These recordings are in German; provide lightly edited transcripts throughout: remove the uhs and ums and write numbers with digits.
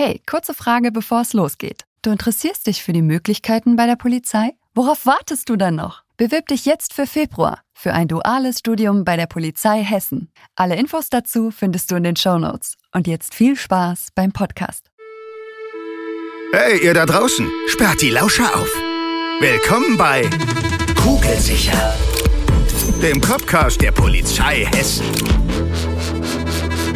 Hey, kurze Frage, bevor es losgeht. Du interessierst dich für die Möglichkeiten bei der Polizei? Worauf wartest du dann noch? Bewirb dich jetzt für Februar für ein duales Studium bei der Polizei Hessen. Alle Infos dazu findest du in den Shownotes. Und jetzt viel Spaß beim Podcast. Hey, ihr da draußen, sperrt die Lauscher auf. Willkommen bei Kugelsicher, dem Copcast der Polizei Hessen.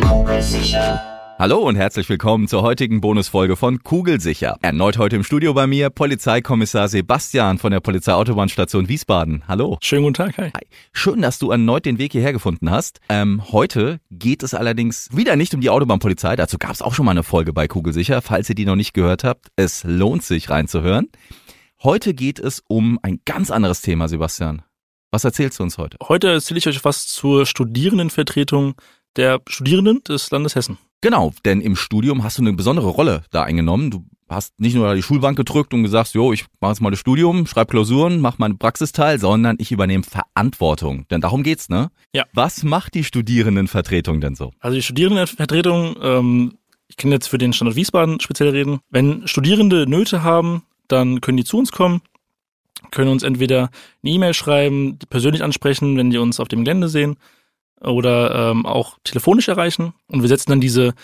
Kugelsicher. Hallo und herzlich willkommen zur heutigen Bonusfolge von Kugelsicher. Erneut heute im Studio bei mir Polizeikommissar Sebastian von der Polizeiautobahnstation Wiesbaden. Hallo. Schönen guten Tag. Hi. Schön, dass du erneut den Weg hierher gefunden hast. Heute geht es allerdings wieder nicht um die Autobahnpolizei. Dazu gab es auch schon mal eine Folge bei Kugelsicher. Falls ihr die noch nicht gehört habt, es lohnt sich reinzuhören. Heute geht es um ein ganz anderes Thema, Sebastian. Was erzählst du uns heute? Heute erzähle ich euch was zur Studierendenvertretung der Studierenden des Landes Hessen. Genau, denn im Studium hast du eine besondere Rolle da eingenommen. Du hast nicht nur da die Schulbank gedrückt und gesagt, jo, ich mache jetzt mal das Studium, schreibe Klausuren, mache meinen Praxisteil, sondern ich übernehme Verantwortung. Denn darum geht's, ne? Ja. Was macht die Studierendenvertretung denn so? Also die Studierendenvertretung, ich kann jetzt für den Standort Wiesbaden speziell reden. Wenn Studierende Nöte haben, dann können die zu uns kommen, können uns entweder eine E-Mail schreiben, persönlich ansprechen, wenn die uns auf dem Gelände sehen, oder auch telefonisch erreichen. Und wir setzen dann diese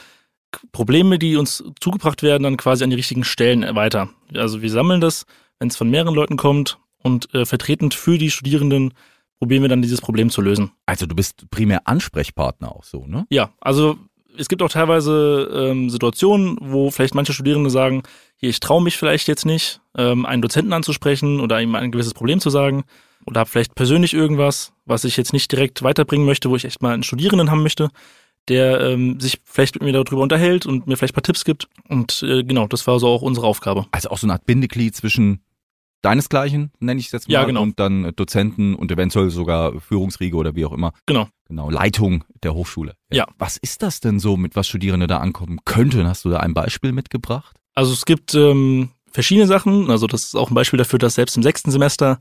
Probleme, die uns zugebracht werden, dann quasi an die richtigen Stellen weiter. Also wir sammeln das, wenn es von mehreren Leuten kommt, und vertretend für die Studierenden probieren wir dann dieses Problem zu lösen. Also du bist primär Ansprechpartner auch so, ne? Ja, also es gibt auch teilweise Situationen, wo vielleicht manche Studierende sagen, hier, ich traue mich vielleicht jetzt nicht, einen Dozenten anzusprechen oder ihm ein gewisses Problem zu sagen. Oder habe vielleicht persönlich irgendwas, was ich jetzt nicht direkt weiterbringen möchte, wo ich echt mal einen Studierenden haben möchte, der sich vielleicht mit mir darüber unterhält und mir vielleicht ein paar Tipps gibt. Und genau, das war so auch unsere Aufgabe. Also auch so eine Art Bindeglied zwischen deinesgleichen, nenne ich es jetzt mal, ja, genau. Und dann Dozenten und eventuell sogar Führungsriege oder wie auch immer. Genau. Genau, Leitung der Hochschule. Ja. Was ist das denn so, mit was Studierende da ankommen könnten? Hast du da ein Beispiel mitgebracht? Also es gibt verschiedene Sachen. Also das ist auch ein Beispiel dafür, dass selbst im 6. Semester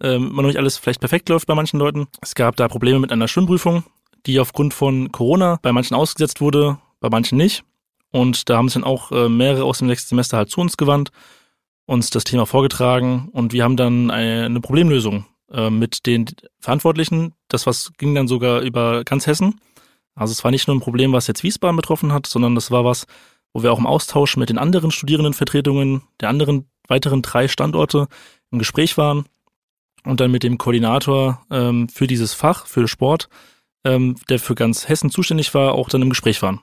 man nicht alles vielleicht perfekt läuft bei manchen Leuten. Es gab da Probleme mit einer Schwimmprüfung, die aufgrund von Corona bei manchen ausgesetzt wurde, bei manchen nicht. Und da haben sich dann auch mehrere aus dem 6. Semester halt zu uns gewandt, uns das Thema vorgetragen, und wir haben dann eine Problemlösung mit den Verantwortlichen. Das was ging dann sogar über ganz Hessen. Also es war nicht nur ein Problem, was jetzt Wiesbaden betroffen hat, sondern das war was, wo wir auch im Austausch mit den anderen Studierendenvertretungen der anderen weiteren 3 Standorte im Gespräch waren und dann mit dem Koordinator für dieses Fach, für Sport, der für ganz Hessen zuständig war, auch dann im Gespräch waren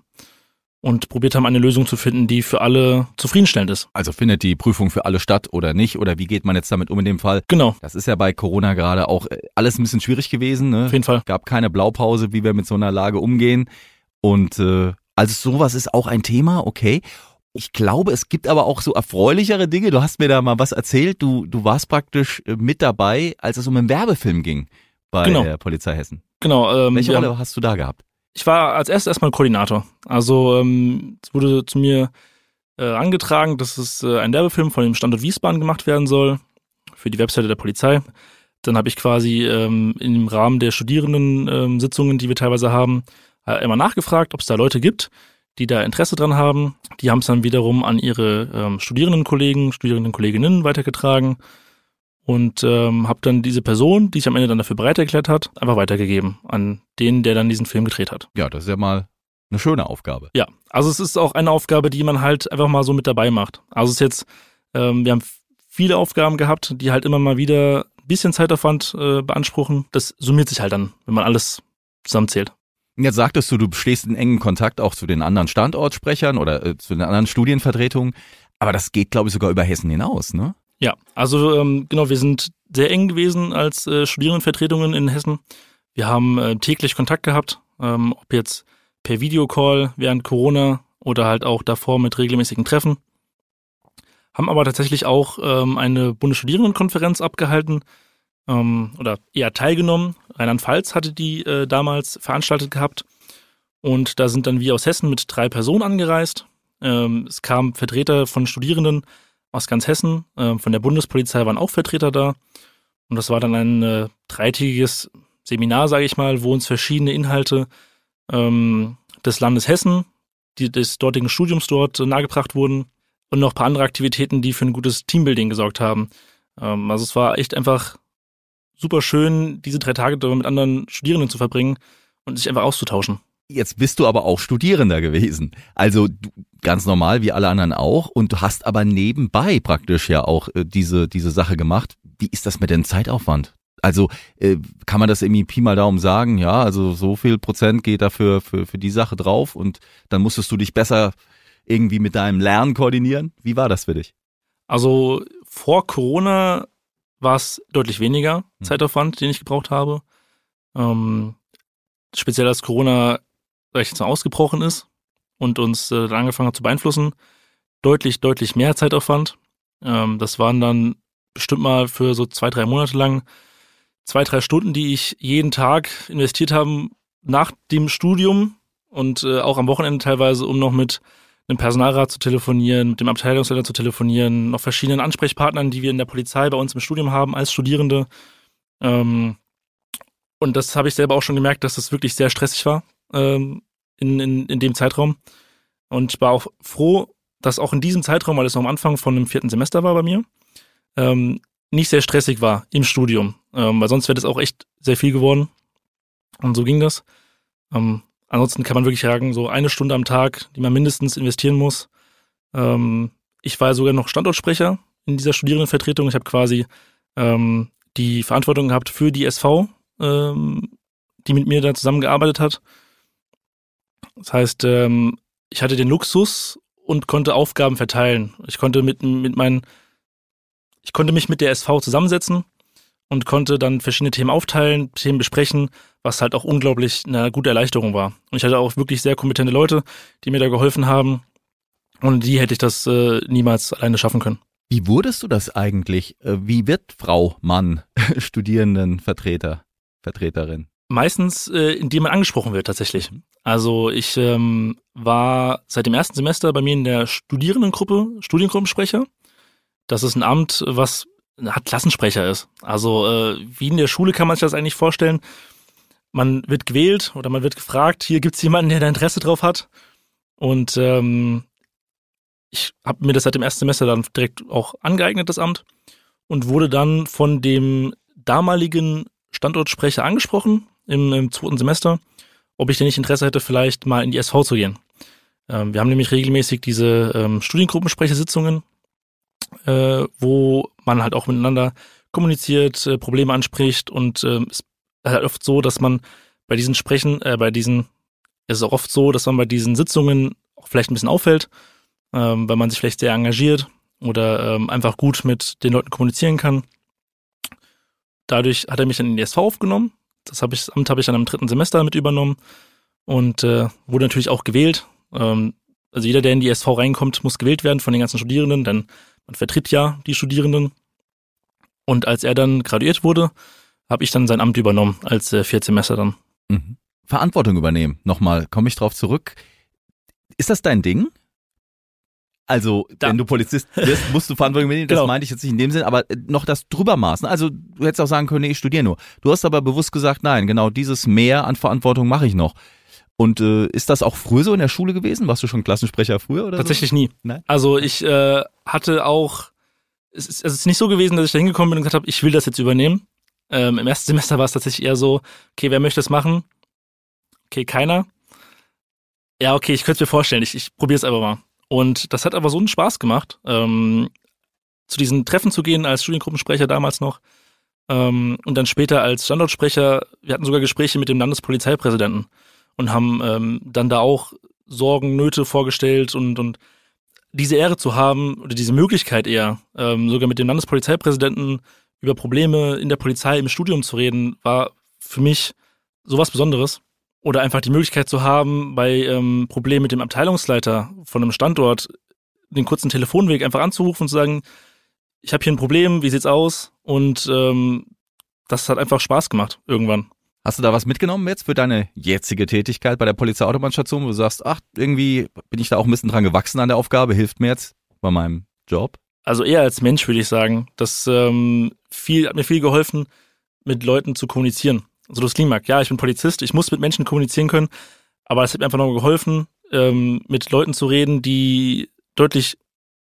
und probiert haben, eine Lösung zu finden, die für alle zufriedenstellend ist. Also findet die Prüfung für alle statt oder nicht? Oder wie geht man jetzt damit um in dem Fall? Genau. Das ist ja bei Corona gerade auch alles ein bisschen schwierig gewesen, ne? Auf jeden Fall. Es gab keine Blaupause, wie wir mit so einer Lage umgehen. Und also sowas ist auch ein Thema, okay. Ich glaube, es gibt aber auch so erfreulichere Dinge. Du hast mir da mal was erzählt. Du warst praktisch mit dabei, als es um einen Werbefilm ging bei der Polizei Hessen. Genau. Welche Rolle hast du da gehabt? Ich war als erstes erstmal Koordinator. Also es wurde zu mir angetragen, dass es ein Werbefilm von dem Standort Wiesbaden gemacht werden soll für die Webseite der Polizei. Dann habe ich quasi im Rahmen der Studierenden-Sitzungen, die wir teilweise haben, immer nachgefragt, ob es da Leute gibt, die da Interesse dran haben. Die haben es dann wiederum an ihre Studierendenkollegen, Studierendenkolleginnen weitergetragen, und habe dann diese Person, die sich am Ende dann dafür bereit erklärt hat, einfach weitergegeben an den, der dann diesen Film gedreht hat. Ja, das ist ja mal eine schöne Aufgabe. Ja, also es ist auch eine Aufgabe, die man halt einfach mal so mit dabei macht. Also es ist jetzt, wir haben viele Aufgaben gehabt, die halt immer mal wieder ein bisschen Zeitaufwand beanspruchen. Das summiert sich halt dann, wenn man alles zusammenzählt. Jetzt sagtest du stehst in engem Kontakt auch zu den anderen Standortsprechern oder zu den anderen Studienvertretungen, aber das geht, glaube ich, sogar über Hessen hinaus, ne? Ja, also genau, wir sind sehr eng gewesen als Studierendenvertretungen in Hessen. Wir haben täglich Kontakt gehabt, ob jetzt per Videocall während Corona oder halt auch davor mit regelmäßigen Treffen. Haben aber tatsächlich auch eine Bundesstudierendenkonferenz abgehalten, oder eher teilgenommen. Rheinland-Pfalz hatte die damals veranstaltet gehabt, und da sind dann wir aus Hessen mit 3 Personen angereist. Es kamen Vertreter von Studierenden aus ganz Hessen, von der Bundespolizei waren auch Vertreter da, und das war dann ein dreitägiges Seminar, sage ich mal, wo uns verschiedene Inhalte des Landes Hessen die des dortigen Studiums dort nahegebracht wurden und noch ein paar andere Aktivitäten, die für ein gutes Teambuilding gesorgt haben. Also es war echt einfach super schön, diese 3 Tage mit anderen Studierenden zu verbringen und sich einfach auszutauschen. Jetzt bist du aber auch Studierender gewesen, also ganz normal wie alle anderen auch, und du hast aber nebenbei praktisch ja auch diese Sache gemacht. Wie ist das mit dem Zeitaufwand? Also kann man das irgendwie Pi mal Daumen sagen, ja, also so viel Prozent geht dafür für die Sache drauf und dann musstest du dich besser irgendwie mit deinem Lernen koordinieren. Wie war das für dich? Also vor Corona war es deutlich weniger Zeitaufwand, den ich gebraucht habe. Speziell als Corona recht ausgebrochen ist und uns dann angefangen hat zu beeinflussen, deutlich mehr Zeitaufwand. Das waren dann bestimmt mal für so 2-3 Monate lang 2-3 Stunden, die ich jeden Tag investiert habe nach dem Studium und auch am Wochenende teilweise, um noch mit einem Personalrat zu telefonieren, mit dem Abteilungsleiter zu telefonieren, noch verschiedenen Ansprechpartnern, die wir in der Polizei bei uns im Studium haben als Studierende. Und das habe ich selber auch schon gemerkt, dass das wirklich sehr stressig war in dem Zeitraum. Und ich war auch froh, dass auch in diesem Zeitraum, weil es noch am Anfang von dem 4. Semester war bei mir, nicht sehr stressig war im Studium. Weil sonst wäre das auch echt sehr viel geworden. Und so ging das. Ansonsten kann man wirklich sagen, so 1 Stunde am Tag, die man mindestens investieren muss. Ich war sogar noch Standortsprecher in dieser Studierendenvertretung. Ich habe quasi die Verantwortung gehabt für die SV, die mit mir da zusammengearbeitet hat. Das heißt, ich hatte den Luxus und konnte Aufgaben verteilen. Ich konnte mich mit der SV zusammensetzen und konnte dann verschiedene Themen aufteilen, Themen besprechen, was halt auch unglaublich eine gute Erleichterung war. Und ich hatte auch wirklich sehr kompetente Leute, die mir da geholfen haben. Ohne die hätte ich das niemals alleine schaffen können. Wie wurdest du das eigentlich? Wie wird Frau, Mann, Studierendenvertreter? Vertreterin? Meistens, indem man angesprochen wird, tatsächlich. Also ich war seit dem 1. Semester bei mir in der Studierendengruppe, Studiengruppensprecher. Das ist ein Amt, was eine Art Klassensprecher ist. Also wie in der Schule kann man sich das eigentlich vorstellen. Man wird gewählt oder man wird gefragt, hier gibt es jemanden, der da Interesse drauf hat. Und ich habe mir das seit dem 1. Semester dann direkt auch angeeignet, das Amt, und wurde dann von dem damaligen Standortsprecher angesprochen im 2. Semester, ob ich denn nicht Interesse hätte, vielleicht mal in die SV zu gehen. Wir haben nämlich regelmäßig diese Studiengruppensprechersitzungen, wo man halt auch miteinander kommuniziert, Probleme anspricht, und es ist halt oft so, dass man bei diesen Sitzungen auch vielleicht ein bisschen auffällt, weil man sich vielleicht sehr engagiert oder einfach gut mit den Leuten kommunizieren kann. Dadurch hat er mich dann in die SV aufgenommen. Das Amt habe ich dann am 3. Semester mit übernommen und wurde natürlich auch gewählt. Also jeder, der in die SV reinkommt, muss gewählt werden von den ganzen Studierenden, denn man vertritt ja die Studierenden. Und als er dann graduiert wurde, habe ich dann sein Amt übernommen als 4. Semester dann. Mhm. Verantwortung übernehmen. Nochmal, komme ich drauf zurück. Ist das dein Ding? Also, wenn du Polizist wirst, musst du Verantwortung übernehmen. Das meinte ich jetzt nicht in dem Sinn, aber noch das Drübermaßen. Also, du hättest auch sagen können, nee, ich studiere nur. Du hast aber bewusst gesagt, nein, genau dieses Mehr an Verantwortung mache ich noch. Und ist das auch früher so in der Schule gewesen? Warst du schon Klassensprecher früher oder? Tatsächlich so? Nie. Nein? Also, ich hatte auch, es ist nicht so gewesen, dass ich da hingekommen bin und gesagt habe, ich will das jetzt übernehmen. Im 1. Semester war es tatsächlich eher so, okay, wer möchte das machen? Okay, keiner. Ja, okay, ich könnte es mir vorstellen, ich probiere es einfach mal. Und das hat aber so einen Spaß gemacht, zu diesen Treffen zu gehen als Studiengruppensprecher damals noch und dann später als Standortsprecher. Wir hatten sogar Gespräche mit dem Landespolizeipräsidenten und haben dann da auch Sorgen, Nöte vorgestellt und diese Ehre zu haben oder diese Möglichkeit eher, sogar mit dem Landespolizeipräsidenten über Probleme in der Polizei im Studium zu reden, war für mich sowas Besonderes. Oder einfach die Möglichkeit zu haben, bei Problemen mit dem Abteilungsleiter von einem Standort den kurzen Telefonweg einfach anzurufen und zu sagen, ich habe hier ein Problem, wie sieht's aus? Und das hat einfach Spaß gemacht irgendwann. Hast du da was mitgenommen jetzt für deine jetzige Tätigkeit bei der Polizeiautobahnstation, wo du sagst, ach, irgendwie bin ich da auch ein bisschen dran gewachsen an der Aufgabe, hilft mir jetzt bei meinem Job? Also eher als Mensch, würde ich sagen. Das hat mir viel geholfen, mit Leuten zu kommunizieren. So, das klingt mag. Ja, ich bin Polizist, ich muss mit Menschen kommunizieren können, aber das hat mir einfach noch geholfen, mit Leuten zu reden, die deutlich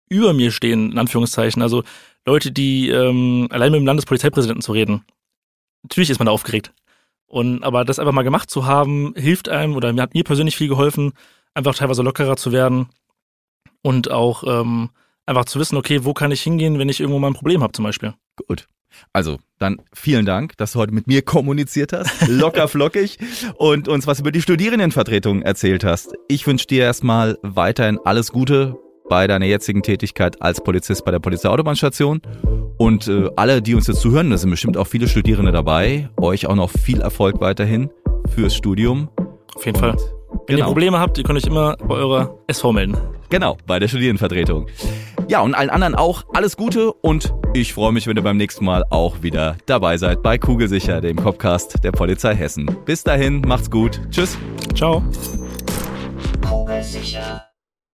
über mir stehen, in Anführungszeichen. Also Leute, die allein mit dem Landespolizeipräsidenten zu reden. Natürlich ist man da aufgeregt. Aber das einfach mal gemacht zu haben, hilft einem oder hat mir persönlich viel geholfen, einfach teilweise lockerer zu werden und auch einfach zu wissen, okay, wo kann ich hingehen, wenn ich irgendwo mal ein Problem habe zum Beispiel. Gut. Also, dann vielen Dank, dass du heute mit mir kommuniziert hast, locker flockig und uns was über die Studierendenvertretung erzählt hast. Ich wünsche dir erstmal weiterhin alles Gute bei deiner jetzigen Tätigkeit als Polizist bei der Polizeiautobahnstation und alle, die uns jetzt zuhören, da sind bestimmt auch viele Studierende dabei, euch auch noch viel Erfolg weiterhin fürs Studium. Auf jeden Fall. Wenn ihr Probleme habt, ihr könnt euch immer bei eurer SV melden. Genau, bei der Studierendenvertretung. Ja, und allen anderen auch alles Gute und ich freue mich, wenn ihr beim nächsten Mal auch wieder dabei seid bei Kugelsicher, dem Copcast der Polizei Hessen. Bis dahin, macht's gut. Tschüss. Ciao. Kugelsicher.